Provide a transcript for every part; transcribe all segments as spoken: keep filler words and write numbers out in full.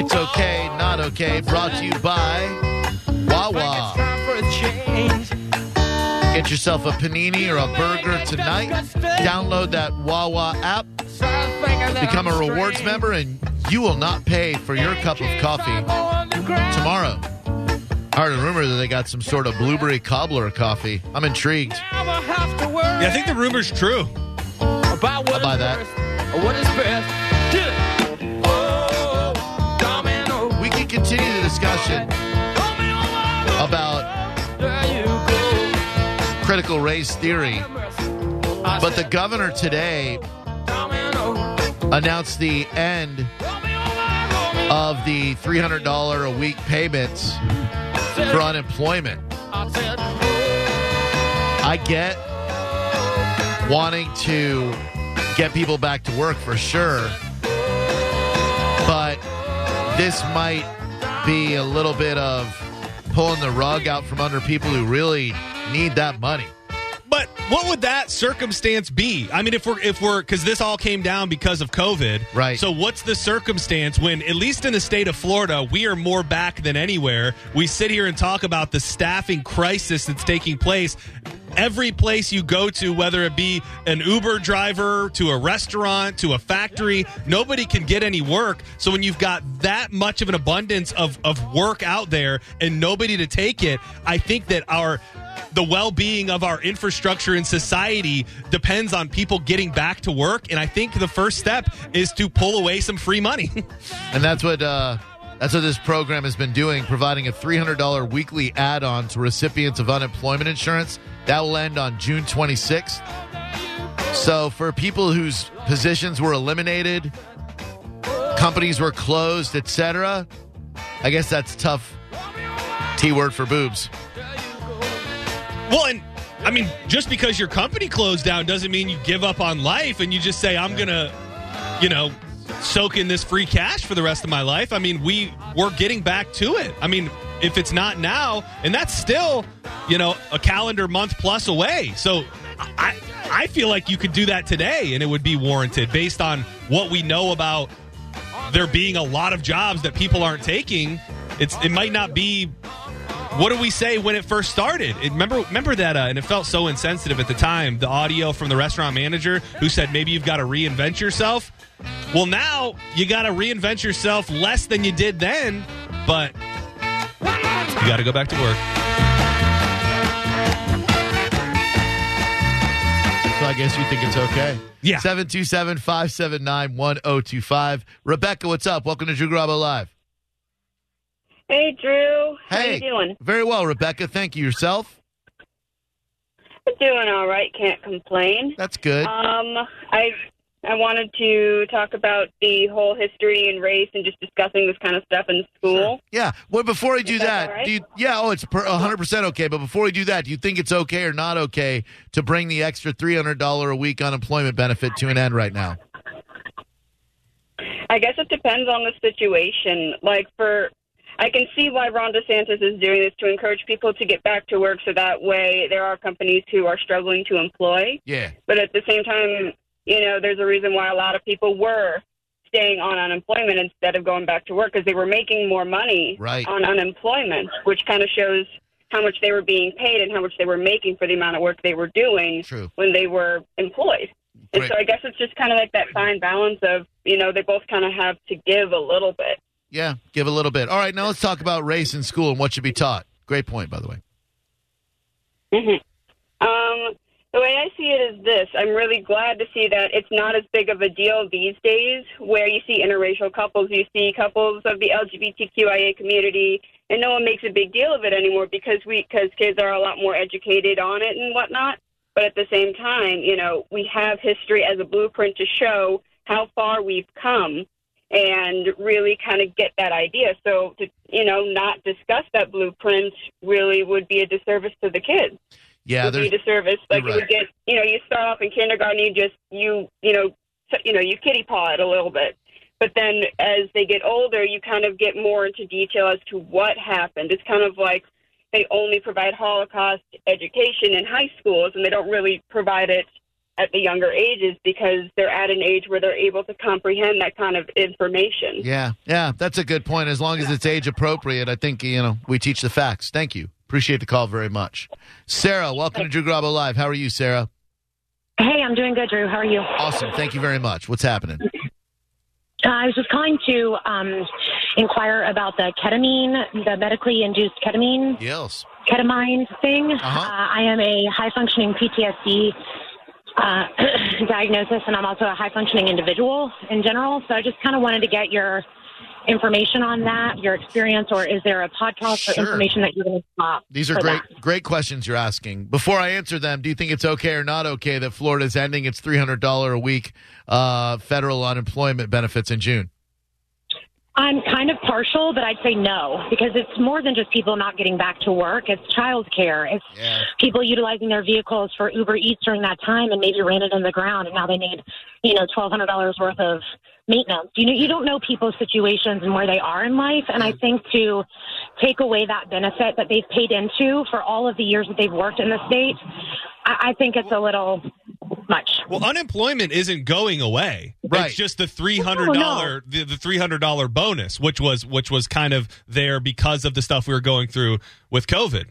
It's okay, not okay. Brought to you by Wawa. Get yourself a panini or a burger tonight. Download that Wawa app. Become a rewards member, and you will not pay for your cup of coffee tomorrow. I heard a rumor that they got some sort of blueberry cobbler coffee. I'm intrigued. Yeah, I think the rumor's true. About what I'll buy that. What is best? We can continue the discussion about critical race theory. But the governor today announced the end of the three hundred dollars a week payments for unemployment. I get wanting to get people back to work for sure, but this might be a little bit of pulling the rug out from under people who really need that money. But what would that circumstance be? I mean, if we're if we're because this all came down because of COVID, right? So what's the circumstance when, at least in the state of Florida, we are more back than anywhere? We sit here and talk about the staffing crisis that's taking place. Every place you go to, whether it be an Uber driver, to a restaurant, to a factory, nobody can get any work. So when you've got that much of an abundance of, of work out there and nobody to take it, I think that our the well-being of our infrastructure and society depends on people getting back to work. And I think the first step is to pull away some free money. And that's what... Uh... That's what this program has been doing, providing a three hundred dollars weekly add-on to recipients of unemployment insurance. That will end on June twenty-sixth. So for people whose positions were eliminated, companies were closed, et cetera, I guess that's tough. T-word for boobs. Well, and... I mean, just because your company closed down doesn't mean you give up on life and you just say, I'm going to, you know... soak in this free cash for the rest of my life. I mean, we, we're getting back to it. I mean, if it's not now, and that's still, you know, a calendar month plus away. So I I feel like you could do that today, and it would be warranted based on what we know about there being a lot of jobs that people aren't taking. It's It might not be... What did we say when it first started? It, remember remember that, uh, and it felt so insensitive at the time, the audio from the restaurant manager who said, maybe you've got to reinvent yourself. Well, now you got to reinvent yourself less than you did then, but you got to go back to work. So I guess you think it's okay. Yeah. seven two seven, five seven nine, one oh two five. Rebecca, what's up? Welcome to Drew Garabo Live. Hey, Drew. How hey, are you doing? Very well, Rebecca. Thank you. Yourself? I'm doing all right. Can't complain. That's good. Um, I I wanted to talk about the whole history and race and just discussing this kind of stuff in school. Sure. Yeah. Well, before I do Is that, that right? do you, yeah, oh, it's per, one hundred percent okay. But before we do that, do you think it's okay or not okay to bring the extra three hundred dollars a week unemployment benefit to an end right now? I guess it depends on the situation. Like for... I can see why Ron DeSantis is doing this, to encourage people to get back to work so that way there are companies who are struggling to employ. Yeah. But at the same time, you know, there's a reason why a lot of people were staying on unemployment instead of going back to work, because they were making more money right. on unemployment, which kind of shows how much they were being paid and how much they were making for the amount of work they were doing True. When they were employed. And right. so I guess it's just kind of like that fine balance of, you know, they both kind of have to give a little bit. Yeah, give a little bit. All right, now let's talk about race in school and what should be taught. Great point, by the way. Mm-hmm. Um, the way I see it is this. I'm really glad to see that it's not as big of a deal these days, where you see interracial couples, you see couples of the L G B T Q I A community, and no one makes a big deal of it anymore because we, because kids are a lot more educated on it and whatnot. But at the same time, you know, we have history as a blueprint to show how far we've come. And really kind of get that idea. So, to, you know, not discuss that blueprint really would be a disservice to the kids. Yeah, would be a disservice. Like right. you would get, you know, you start off in kindergarten, you just you, you know, you know, you kiddie paw it a little bit. But then as they get older, you kind of get more into detail as to what happened. It's kind of like they only provide Holocaust education in high schools, and they don't really provide it at the younger ages because they're at an age where they're able to comprehend that kind of information. Yeah, yeah, that's a good point. As long as it's age appropriate, I think, you know, we teach the facts. Thank you. Appreciate the call very much. Sarah, welcome to Drew Garabo Live. How are you, Sarah? Hey, I'm doing good, Drew. How are you? Awesome. Thank you very much. What's happening? Uh, I was just calling to um, inquire about the ketamine, the medically induced ketamine, yes. ketamine thing. Uh-huh. Uh, I am a high-functioning P T S D uh, diagnosis, and I'm also a high-functioning individual in general. So I just kind of wanted to get your information on that, your experience, or is there a podcast sure. or information that you're going to stop? These are great that? great questions you're asking. Before I answer them, do you think it's okay or not okay that Florida's ending its three hundred dollars a week uh, federal unemployment benefits in June? I'm kind of partial, but I'd say no, because it's more than just people not getting back to work. It's childcare. It's yeah. people utilizing their vehicles for Uber Eats during that time and maybe ran it in the ground, and now they need, you know, twelve hundred dollars worth of maintenance. You know, you don't know people's situations and where they are in life, and I think to take away that benefit that they've paid into for all of the years that they've worked in the state, I, I think it's a little much. Well, unemployment isn't going away. Right. It's just the three hundred dollars oh, no. the, the three hundred dollars bonus, which was which was kind of there because of the stuff we were going through with COVID.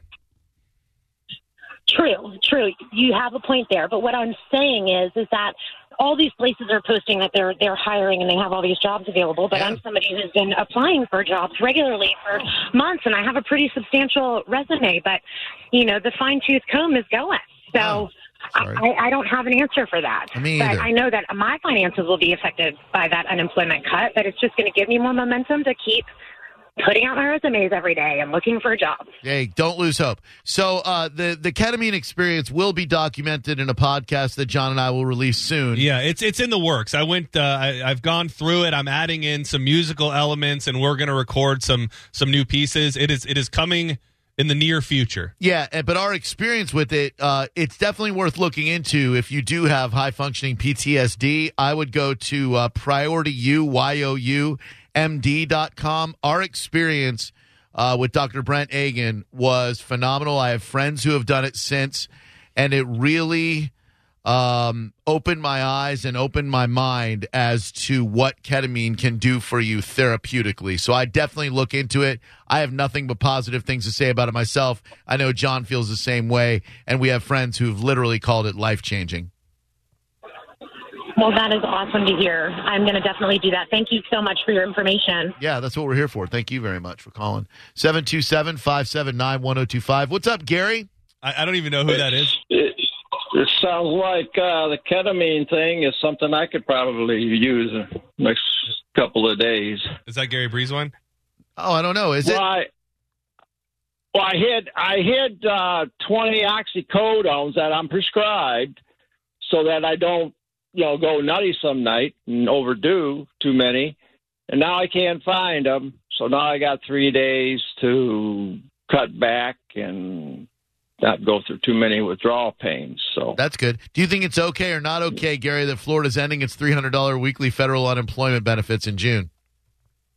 True, true. You have a point there. But what I'm saying is, is that all these places are posting that they're they're hiring and they have all these jobs available, but yeah. I'm somebody who's been applying for jobs regularly for months, and I have a pretty substantial resume, but, you know, the fine-tooth comb is going. So oh, I, I don't have an answer for that. I mean, but I know that my finances will be affected by that unemployment cut, but it's just going to give me more momentum to keep putting out my resumes every day and looking for a job. Hey, don't lose hope. So uh, the, the ketamine experience will be documented in a podcast that John and I will release soon. Yeah, it's it's in the works. I went, uh, I, I've gone through it. I'm adding in some musical elements, and we're going to record some some new pieces. It is it is coming in the near future. Yeah, but our experience with it, uh, it's definitely worth looking into. If you do have high-functioning P T S D, I would go to uh, PriorityU, Y O U, M D dot com. Our experience uh, with Doctor Brent Agin was phenomenal. I have friends who have done it since, and it really um, opened my eyes and opened my mind as to what ketamine can do for you therapeutically. So I definitely look into it. I have nothing but positive things to say about it myself. I know John feels the same way, and we have friends who've literally called it life-changing. Well, that is awesome to hear. I'm going to definitely do that. Thank you so much for your information. Yeah, that's what we're here for. Thank you very much for calling. seven two seven, five seven nine, one oh two five. What's up, Gary? I, I don't even know who it, that is. It, it sounds like uh, the ketamine thing is something I could probably use in the next couple of days. Is that Gary Breezewine? Oh, I don't know. Is well, it? I, well, I had, I had uh, twenty oxycodones that I'm prescribed so that I don't, you know, go nutty some night and overdo too many, and now I can't find them. So now I got three days to cut back and not go through too many withdrawal pains. So that's good. Do you think it's okay or not okay, Gary, that Florida's ending its three hundred dollars weekly federal unemployment benefits in June?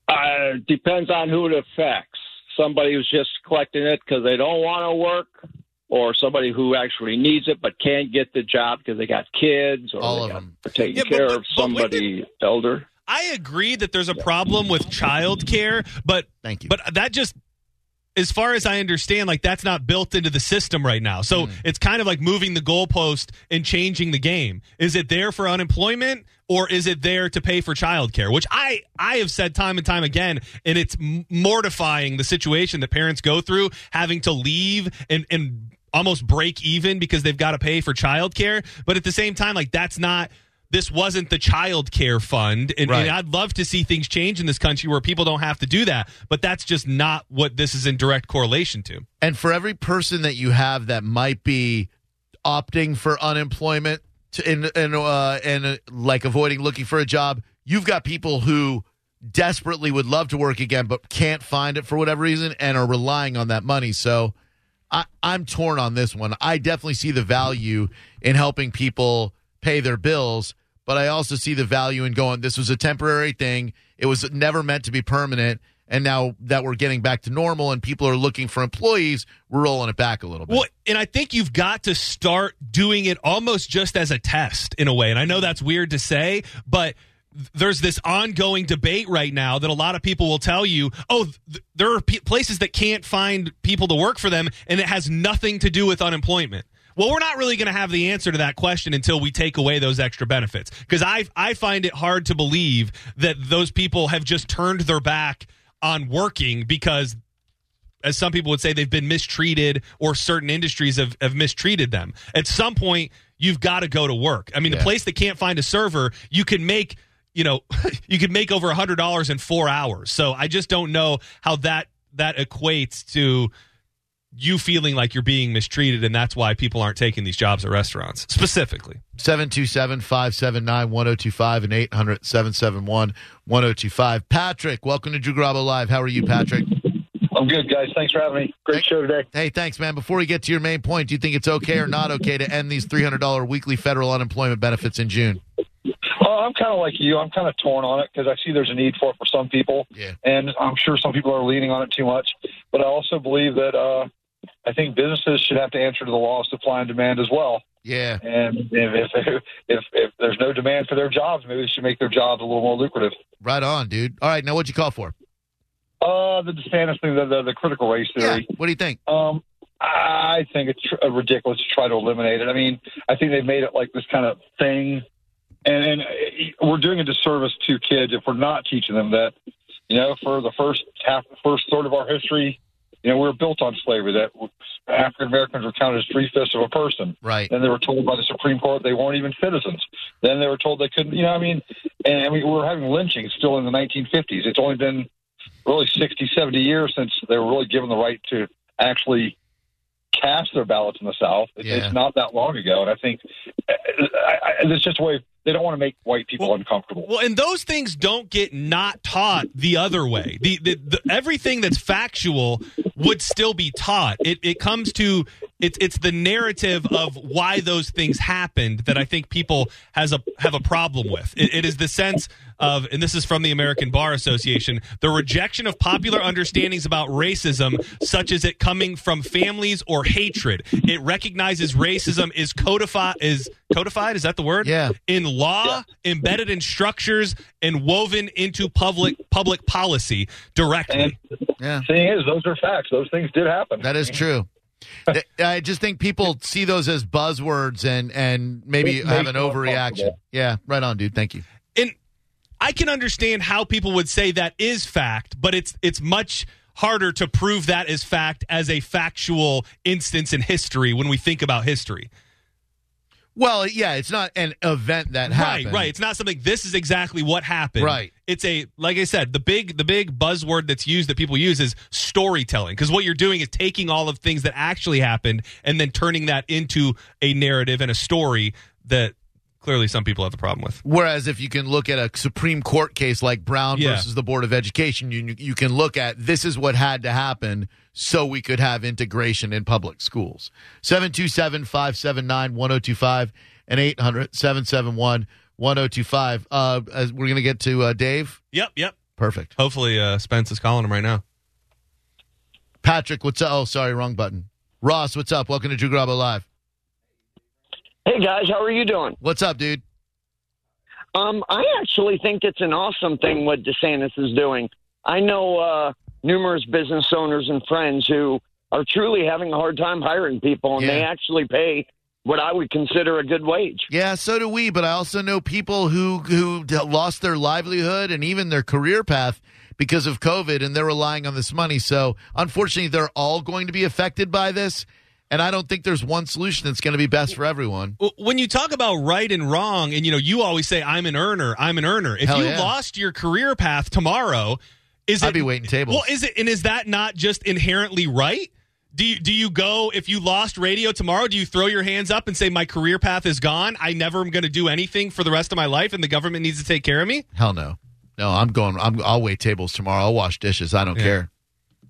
Uh, depends on who it affects. Somebody who's just collecting it because they don't want to work, or somebody who actually needs it but can't get the job because they got kids or all they got to take yeah, care but, but, of somebody did, elder. I agree that there's a problem with childcare, but Thank you. but that just, as far as I understand, like that's not built into the system right now. So mm. it's kind of like moving the goalpost and changing the game. Is it there for unemployment, or is it there to pay for childcare? Which I, I have said time and time again, and it's mortifying the situation that parents go through having to leave and and. almost break even because they've got to pay for childcare. But at the same time, like that's not, this wasn't the childcare fund. And, right. and I'd love to see things change in this country where people don't have to do that. But that's just not what this is in direct correlation to. And for every person that you have that might be opting for unemployment to, and, and, uh, and uh, like avoiding looking for a job, you've got people who desperately would love to work again, but can't find it for whatever reason and are relying on that money. So I, I'm torn on this one. I definitely see the value in helping people pay their bills, but I also see the value in going, this was a temporary thing. It was never meant to be permanent, And now that we're getting back to normal and people are looking for employees, we're rolling it back a little bit. Well, and I think you've got to start doing it almost just as a test in a way. And I know that's weird to say, but there's this ongoing debate right now that a lot of people will tell you, oh, th- there are p- places that can't find people to work for them, and it has nothing to do with unemployment. Well, we're not really going to have the answer to that question until we take away those extra benefits, because I I find it hard to believe that those people have just turned their back on working because, as some people would say, they've been mistreated or certain industries have, have mistreated them. At some point, you've got to go to work. I mean, yeah. A place that can't find a server, you can make, you know, you could make over one hundred dollars in four hours. So I just don't know how that that equates to you feeling like you're being mistreated, and that's why people aren't taking these jobs at restaurants, specifically. seven two seven, five seven nine, one oh two five and eight hundred, seven seven one, one oh two five. Patrick, welcome to Drew Garabo Live. How are you, Patrick? I'm good, guys. Thanks for having me. Great hey, show today. Hey, thanks, man. Before we get to your main point, do you think it's okay or not okay to end these three hundred dollars weekly federal unemployment benefits in June? Well, I'm kind of like you. I'm kind of torn on it because I see there's a need for it for some people. Yeah. And I'm sure some people are leaning on it too much. But I also believe that uh, I think businesses should have to answer to the law of supply and demand as well. Yeah. And if if, if if there's no demand for their jobs, maybe they should make their jobs a little more lucrative. Right on, dude. All right. Now, what'd you call for? Uh, the DeSantis thing, the, the, the critical race theory. Yeah. What do you think? Um, I think it's tr- ridiculous to try to eliminate it. I mean, I think they've made it like this kind of thing. And, and we're doing a disservice to kids if we're not teaching them that, you know, for the first half, first third of our history, you know, we were built on slavery, that African-Americans were counted as three-fifths of a person. Right. Then they were told by the Supreme Court they weren't even citizens. Then they were told they couldn't, you know what I mean? And we were having lynchings still in the nineteen fifties. It's only been really sixty, seventy years since they were really given the right to actually cast their ballots in the South. It, yeah. It's not that long ago. And I think it's just a way they don't want to make white people well, uncomfortable. Well, and those things don't get not taught the other way. The, the, the everything that's factual would still be taught. It it comes to it's it's the narrative of why those things happened that I think people has a have a problem with. It, it is the sense of, and this is from the American Bar Association, the rejection of popular understandings about racism, such as it coming from families or hatred. It recognizes racism is codified is codified. Is that the word? Yeah. In law, yeah. Embedded in structures, and woven into public public policy directly. And yeah. The thing is, those are facts. Those things did happen. That is true. I just think people see those as buzzwords and, and maybe have an overreaction. Yeah, right on, dude. Thank you. And I can understand how people would say that is fact, but it's it's much harder to prove that as fact as a factual instance in history when we think about history. Well, yeah, it's not an event that happened. Right, right. It's not something, this is exactly what happened. Right. It's a, like I said, the big the big buzzword that's used that people use is storytelling. Because what you're doing is taking all of things that actually happened and then turning that into a narrative and a story that clearly some people have a problem with. Whereas if you can look at a Supreme Court case like Brown yeah. versus the Board of Education, you you can look at this is what had to happen so we could have integration in public schools. seven two seven, five seven nine, one oh two five and eight hundred, seven seven one, one oh two five. Uh, as we're going to get to uh, Dave? Yep, yep. Perfect. Hopefully uh, Spence is calling him right now. Patrick, what's up? Oh, sorry, wrong button. Ross, what's up? Welcome to Drew Garabo Live. Hey, guys. How are you doing? What's up, dude? Um, I actually think it's an awesome thing what DeSantis is doing. I know uh, numerous business owners and friends who are truly having a hard time hiring people, and yeah. they actually pay what I would consider a good wage. Yeah, so do we, but I also know people who, who lost their livelihood and even their career path because of COVID, and they're relying on this money. So, unfortunately, they're all going to be affected by this. And I don't think there's one solution that's going to be best for everyone. When you talk about right and wrong, and, you know, you always say, I'm an earner, I'm an earner. If Hell you yeah. lost your career path tomorrow, is I'd it... I'd be waiting tables. Well, is it, and is that not just inherently right? Do you, do you go, if you lost radio tomorrow, do you throw your hands up and say, my career path is gone, I never am going to do anything for the rest of my life, and the government needs to take care of me? Hell no. No, I'm going, I'm, I'll wait tables tomorrow. I'll wash dishes. I don't yeah. care.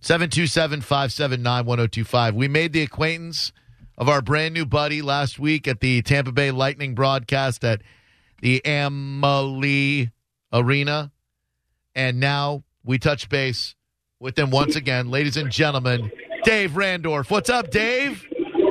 seven two seven, five seven nine, one oh two five. We made the acquaintance of our brand new buddy last week at the Tampa Bay Lightning broadcast at the Amalie Arena. And now we touch base with him once again, ladies and gentlemen, Dave Randorf. What's up, Dave?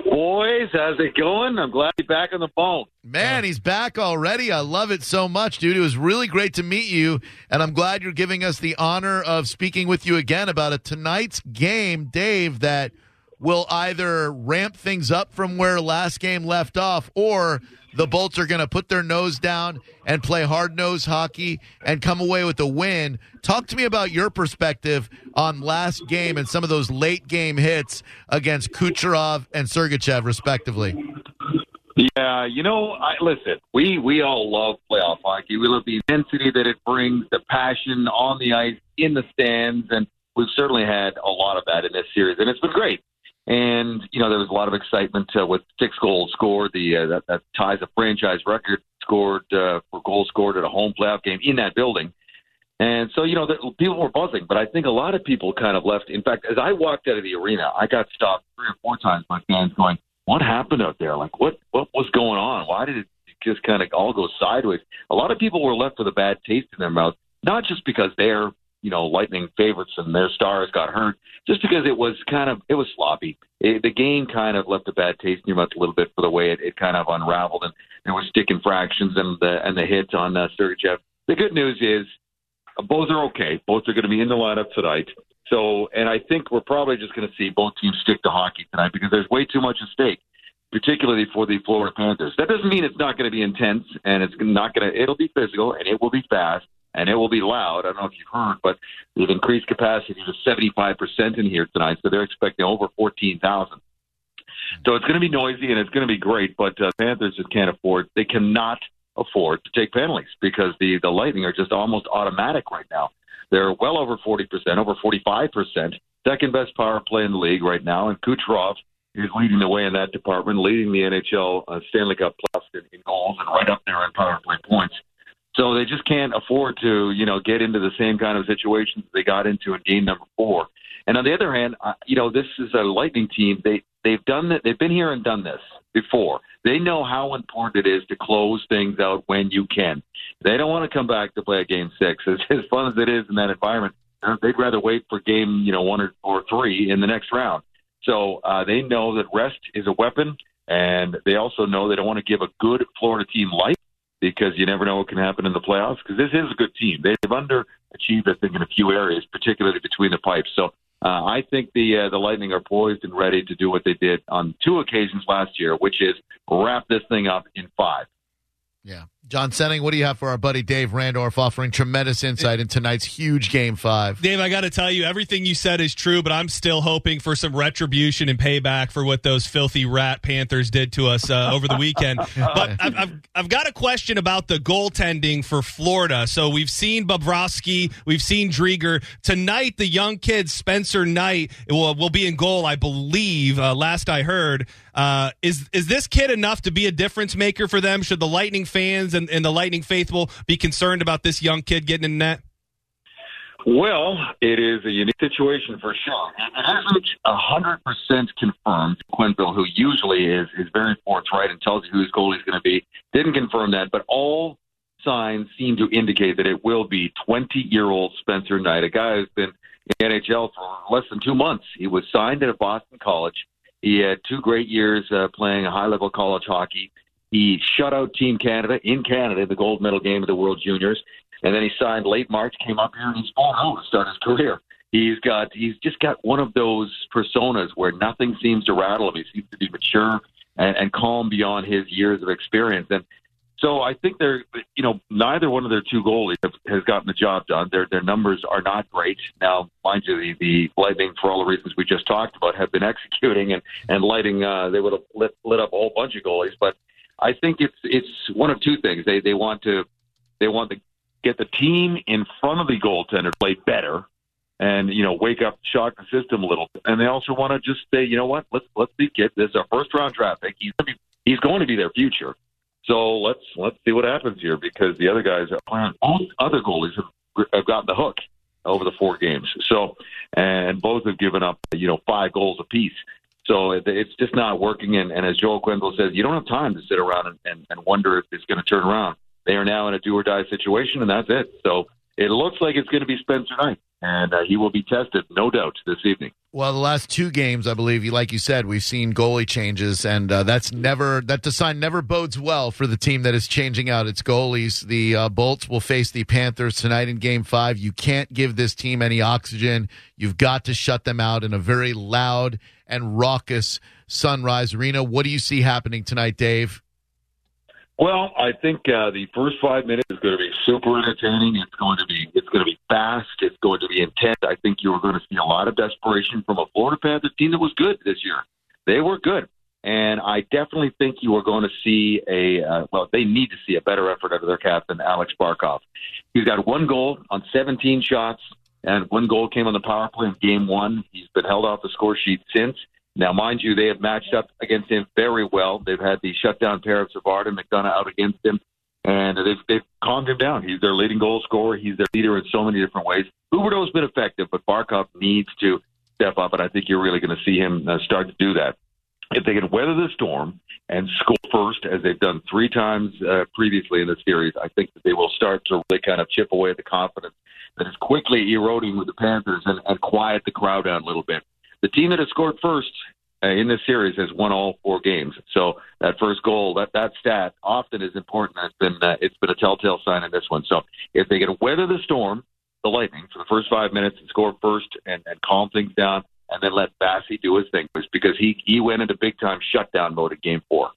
Boys, how's it going? I'm glad you're back on the phone. Man, he's back already. I love it so much, dude. It was really great to meet you, and I'm glad you're giving us the honor of speaking with you again about a tonight's game, Dave, that will either ramp things up from where last game left off, or the Bolts are going to put their nose down and play hard-nosed hockey and come away with a win. Talk to me about your perspective on last game and some of those late-game hits against Kucherov and Sergachev, respectively. Yeah, you know, I, listen, we, we all love playoff hockey. We love the intensity that it brings, the passion on the ice, in the stands, and we've certainly had a lot of that in this series, and it's been great. And, you know, there was a lot of excitement uh, with six goals scored. The uh, that, that ties a franchise record scored uh, for goals scored at a home playoff game in that building. And so, you know, the, people were buzzing, but I think a lot of people kind of left. In fact, as I walked out of the arena, I got stopped three or four times by fans going, what happened out there? Like, what, what was going on? Why did it just kind of all go sideways? A lot of people were left with a bad taste in their mouth, not just because they're, you know, Lightning favorites and their stars got hurt, just because it was kind of, it was sloppy. It, the game kind of left a bad taste in your mouth a little bit for the way it, it kind of unraveled, and there were stick infractions and the and the hit on uh, Sergachev. The good news is uh, both are okay. Both are going to be in the lineup tonight. So, and I think we're probably just going to see both teams stick to hockey tonight because there's way too much at stake, particularly for the Florida Panthers. That doesn't mean it's not going to be intense, and it's not going to, it'll be physical and it will be fast. And it will be loud. I don't know if you've heard, but they've increased capacity to seventy-five percent in here tonight, so they're expecting over fourteen thousand. So it's going to be noisy, and it's going to be great, but uh, Panthers just can't afford, they cannot afford to take penalties because the, the Lightning are just almost automatic right now. They're well over forty percent, over forty-five percent, second-best power play in the league right now, and Kucherov is leading the way in that department, leading the N H L uh, Stanley Cup playoffs in, in goals and right up there in power play points. So they just can't afford to, you know, get into the same kind of situations they got into in game number four. And on the other hand, you know, this is a Lightning team. They, they've done that. They've been here and done this before. They know how important it is to close things out when you can. They don't want to come back to play a game six. As, as fun as it is in that environment, they'd rather wait for game, you know, one or, or three in the next round. So uh, they know that rest is a weapon, and they also know they don't want to give a good Florida team life, because you never know what can happen in the playoffs, because this is a good team. They've underachieved, I think, in a few areas, particularly between the pipes. So uh, I think the uh, the Lightning are poised and ready to do what they did on two occasions last year, which is wrap this thing up in five. Yeah. John Senning, what do you have for our buddy Dave Randorf, offering tremendous insight in tonight's huge Game five? Dave, I got to tell you, everything you said is true, but I'm still hoping for some retribution and payback for what those filthy rat Panthers did to us uh, over the weekend. But I've, I've, I've got a question about the goaltending for Florida. So we've seen Bobrovsky, we've seen Drieger. Tonight, the young kid, Spencer Knight, will, will be in goal, I believe, uh, last I heard. Uh, is, is this kid enough to be a difference maker for them? Should the Lightning fans And, and the Lightning faithful be concerned about this young kid getting in net? Well, it is a unique situation for sure. It isn't one hundred percent confirmed. Quenneville, who usually is, is very forthright and tells you who his goalie is going to be, didn't confirm that, but all signs seem to indicate that it will be twenty-year-old Spencer Knight, a guy who's been in the N H L for less than two months. He was signed at Boston College. He had two great years uh, playing high-level college hockey. He shut out Team Canada in Canada in the gold medal game of the World Juniors, and then he signed late March, came up here, and he's four and oh to start his career. He's got he's just got one of those personas where nothing seems to rattle him. He seems to be mature and, and calm beyond his years of experience. And so I think they're, you know, neither one of their two goalies have, has gotten the job done. Their their numbers are not great. Now, mind you, the, the Lightning, for all the reasons we just talked about, have been executing and, and lighting. Uh, they would have lit, lit up a whole bunch of goalies, but I think it's it's one of two things. They they want to they want to get the team in front of the goaltender to play better, and you know wake up, shock the system a little bit. And they also want to just say, you know what, let's let's be kids. This is our first round draft pick. He's gonna be, he's going to be their future. So let's let's see what happens here, because the other guys, all other goalies have, have gotten the hook over the four games. So and both have given up you know five goals apiece. So it's just not working, and, and as Joel Quenneville says, you don't have time to sit around and, and, and wonder if it's going to turn around. They are now in a do-or-die situation, and that's it. So it looks like it's going to be Spencer Knight. and uh, he will be tested, no doubt, this evening. Well, the last two games, I believe, like you said, we've seen goalie changes, and uh, that's never that design never bodes well for the team that is changing out its goalies. The uh, Bolts will face the Panthers tonight in Game five. You can't give this team any oxygen. You've got to shut them out in a very loud and raucous Sunrise Arena. What do you see happening tonight, Dave? Well, I think uh, the first five minutes is going to be super entertaining. It's going to be it's going to be fast. It's going to be intense. I think you're going to see a lot of desperation from a Florida Panthers team that was good this year. They were good, and I definitely think you are going to see a uh, well. They need to see a better effort out of their captain, Alex Barkov. He's got one goal on seventeen shots, and one goal came on the power play in Game One. He's been held off the score sheet since. Now, mind you, they have matched up against him very well. They've had the shutdown pair of Savard and McDonough out against him, and they've, they've calmed him down. He's their leading goal scorer. He's their leader in so many different ways. Huberdeau's been effective, but Barkov needs to step up, and I think you're really going to see him uh, start to do that. If they can weather the storm and score first, as they've done three times uh, previously in the series, I think that they will start to really kind of chip away at the confidence that is quickly eroding with the Panthers and, and quiet the crowd down a little bit. The team that has scored first uh, in this series has won all four games. So that first goal, that, that stat often is important. It's been, uh, it's been a telltale sign in this one. So if they can weather the storm, the Lightning, for the first five minutes and score first and, and calm things down, and then let Bassey do his thing, because he, he went into big-time shutdown mode in Game four.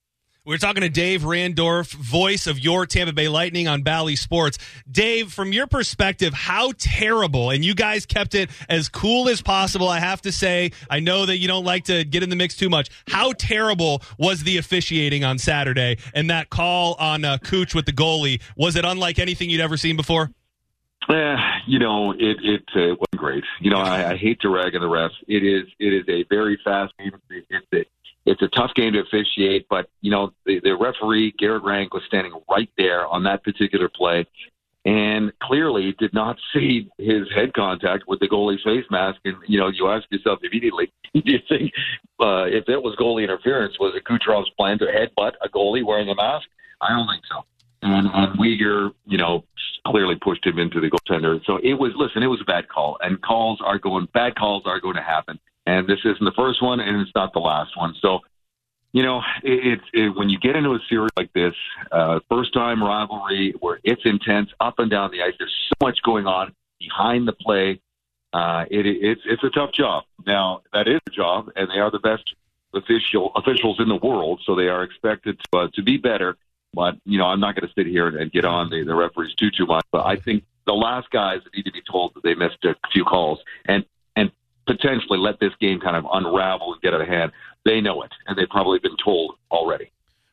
We're talking to Dave Randorf, voice of your Tampa Bay Lightning on Bally Sports. Dave, from your perspective, how terrible, and you guys kept it as cool as possible, I have to say. I know that you don't like to get in the mix too much. How terrible was the officiating on Saturday, and that call on uh, Cooch with the goalie? Was it unlike anything you'd ever seen before? Eh, you know, it, it uh, wasn't great. You know, I, I hate to rag on the refs. It is, it is a very fast game. It's a It's a tough game to officiate, but, you know, the, the referee, Garrett Rank, was standing right there on that particular play and clearly did not see his head contact with the goalie's face mask. And, you know, you ask yourself immediately, do you think uh, if it was goalie interference, was it Kucherov's plan to headbutt a goalie wearing a mask? I don't think so. And, and Weger, you know, clearly pushed him into the goaltender. So it was, listen, it was a bad call, and calls are going, bad calls are going to happen. And this isn't the first one, and it's not the last one. So, you know, it, it, it, when you get into a series like this, uh, first-time rivalry where it's intense, up and down the ice, there's so much going on behind the play. Uh, it, it, it's it's a tough job. Now, that is a job, and they are the best official officials in the world, so they are expected to, uh, to be better. But, you know, I'm not going to sit here and, and get on the, the referees too, too much. But I think the last guys that need to be told that they missed a few calls and potentially let this game kind of unravel and get out of hand, they know it, and they've probably been told already.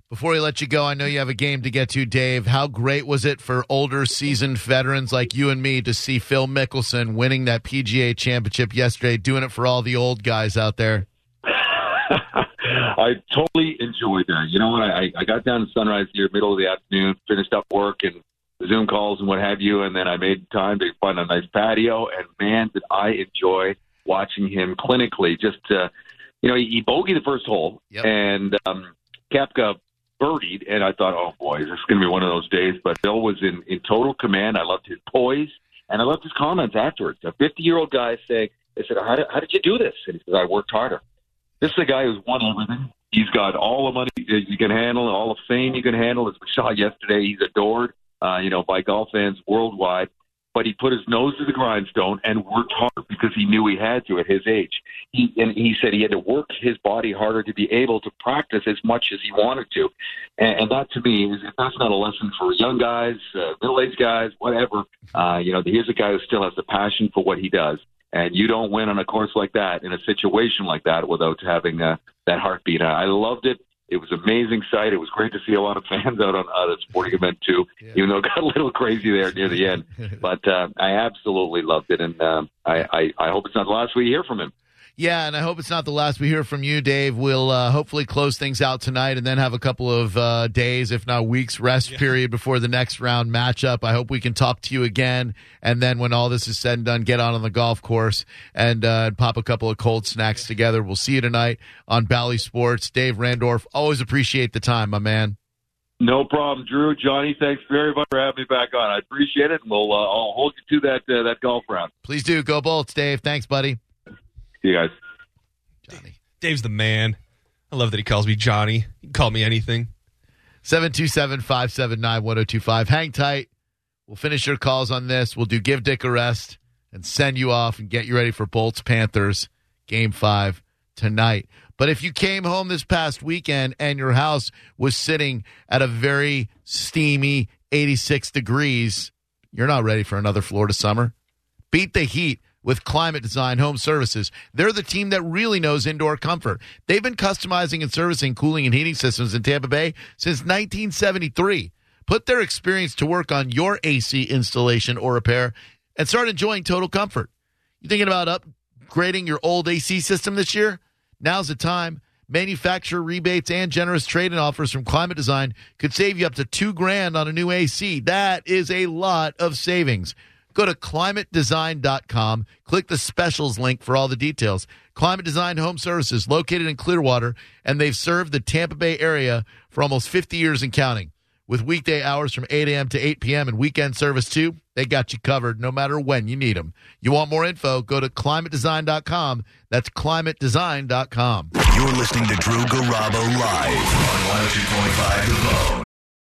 Before we let you go, I know you have a game to get to, Dave. How great was it for older, seasoned veterans like you and me to see Phil Mickelson winning that P G A championship yesterday, doing it for all the old guys out there? I totally enjoyed that. You know what? I, I got down to Sunrise here, middle of the afternoon, finished up work and Zoom calls and what have you, and then I made time to find a nice patio, and man, did I enjoy watching him clinically. Just, uh, you know, he, he bogeyed the first hole, yep. and um, Kapka birdied, and I thought, oh, boy, this is going to be one of those days. But Phil was in, in total command. I loved his poise, and I loved his comments afterwards. A fifty-year-old guy saying, they said, how did, how did you do this? And he said, I worked harder. This is a guy who's won everything. He's got all the money you can handle, all the fame you can handle. As we saw yesterday, he's adored, uh, you know, by golf fans worldwide. But he put his nose to the grindstone and worked hard because he knew he had to at his age. He and he said he had to work his body harder to be able to practice as much as he wanted to. And, and that, to me, is, if that's not a lesson for young guys, uh, middle-aged guys, whatever, uh, you know, here's a guy who still has the passion for what he does. And you don't win on a course like that, in a situation like that, without having uh, that heartbeat. I loved it. It was an amazing sight. It was great to see a lot of fans out on uh, the sporting event, too, yeah. even though it got a little crazy there near the end. But uh, I absolutely loved it, and uh, I, I, I hope it's not the last we hear from him. Yeah, and I hope it's not the last we hear from you, Dave. We'll uh, hopefully close things out tonight and then have a couple of uh, days, if not weeks, rest yeah. period before the next round matchup. I hope we can talk to you again, and then when all this is said and done, get out on the golf course and uh, pop a couple of cold snacks yeah. together. We'll see you tonight on Bally Sports. Dave Randorf, always appreciate the time, my man. No problem, Drew. Johnny, thanks very much for having me back on. I appreciate it, and we'll uh, I'll hold you to that uh, that golf round. Please do. Go Bolts, Dave. Thanks, buddy. See you guys. Johnny. Dave's the man. I love that he calls me Johnny. He can call me anything. seven two seven, five seven nine, one oh two five. Hang tight. We'll finish your calls on this. We'll do Give Dick a Rest and send you off and get you ready for Bolts Panthers Game five tonight. But if you came home this past weekend and your house was sitting at a very steamy eighty-six degrees, you're not ready for another Florida summer. Beat the heat with Climate Design Home Services. They're the team that really knows indoor comfort. They've been customizing and servicing cooling and heating systems in Tampa Bay since nineteen seventy-three. Put their experience to work on your A C installation or repair and start enjoying total comfort. You thinking about upgrading your old A C system this year? Now's the time. Manufacturer rebates and generous trade-in offers from Climate Design could save you up to two grand on a new A C. That is a lot of savings. Go to climate design dot com. Click the specials link for all the details. Climate Design Home Services, located in Clearwater, and they've served the Tampa Bay area for almost fifty years and counting. With weekday hours from eight a.m. to eight p.m. and weekend service, too, they got you covered no matter when you need them. You want more info? Go to climate design dot com. That's climate design dot com. You're listening to Drew Garabo live on one oh two point five The Bone.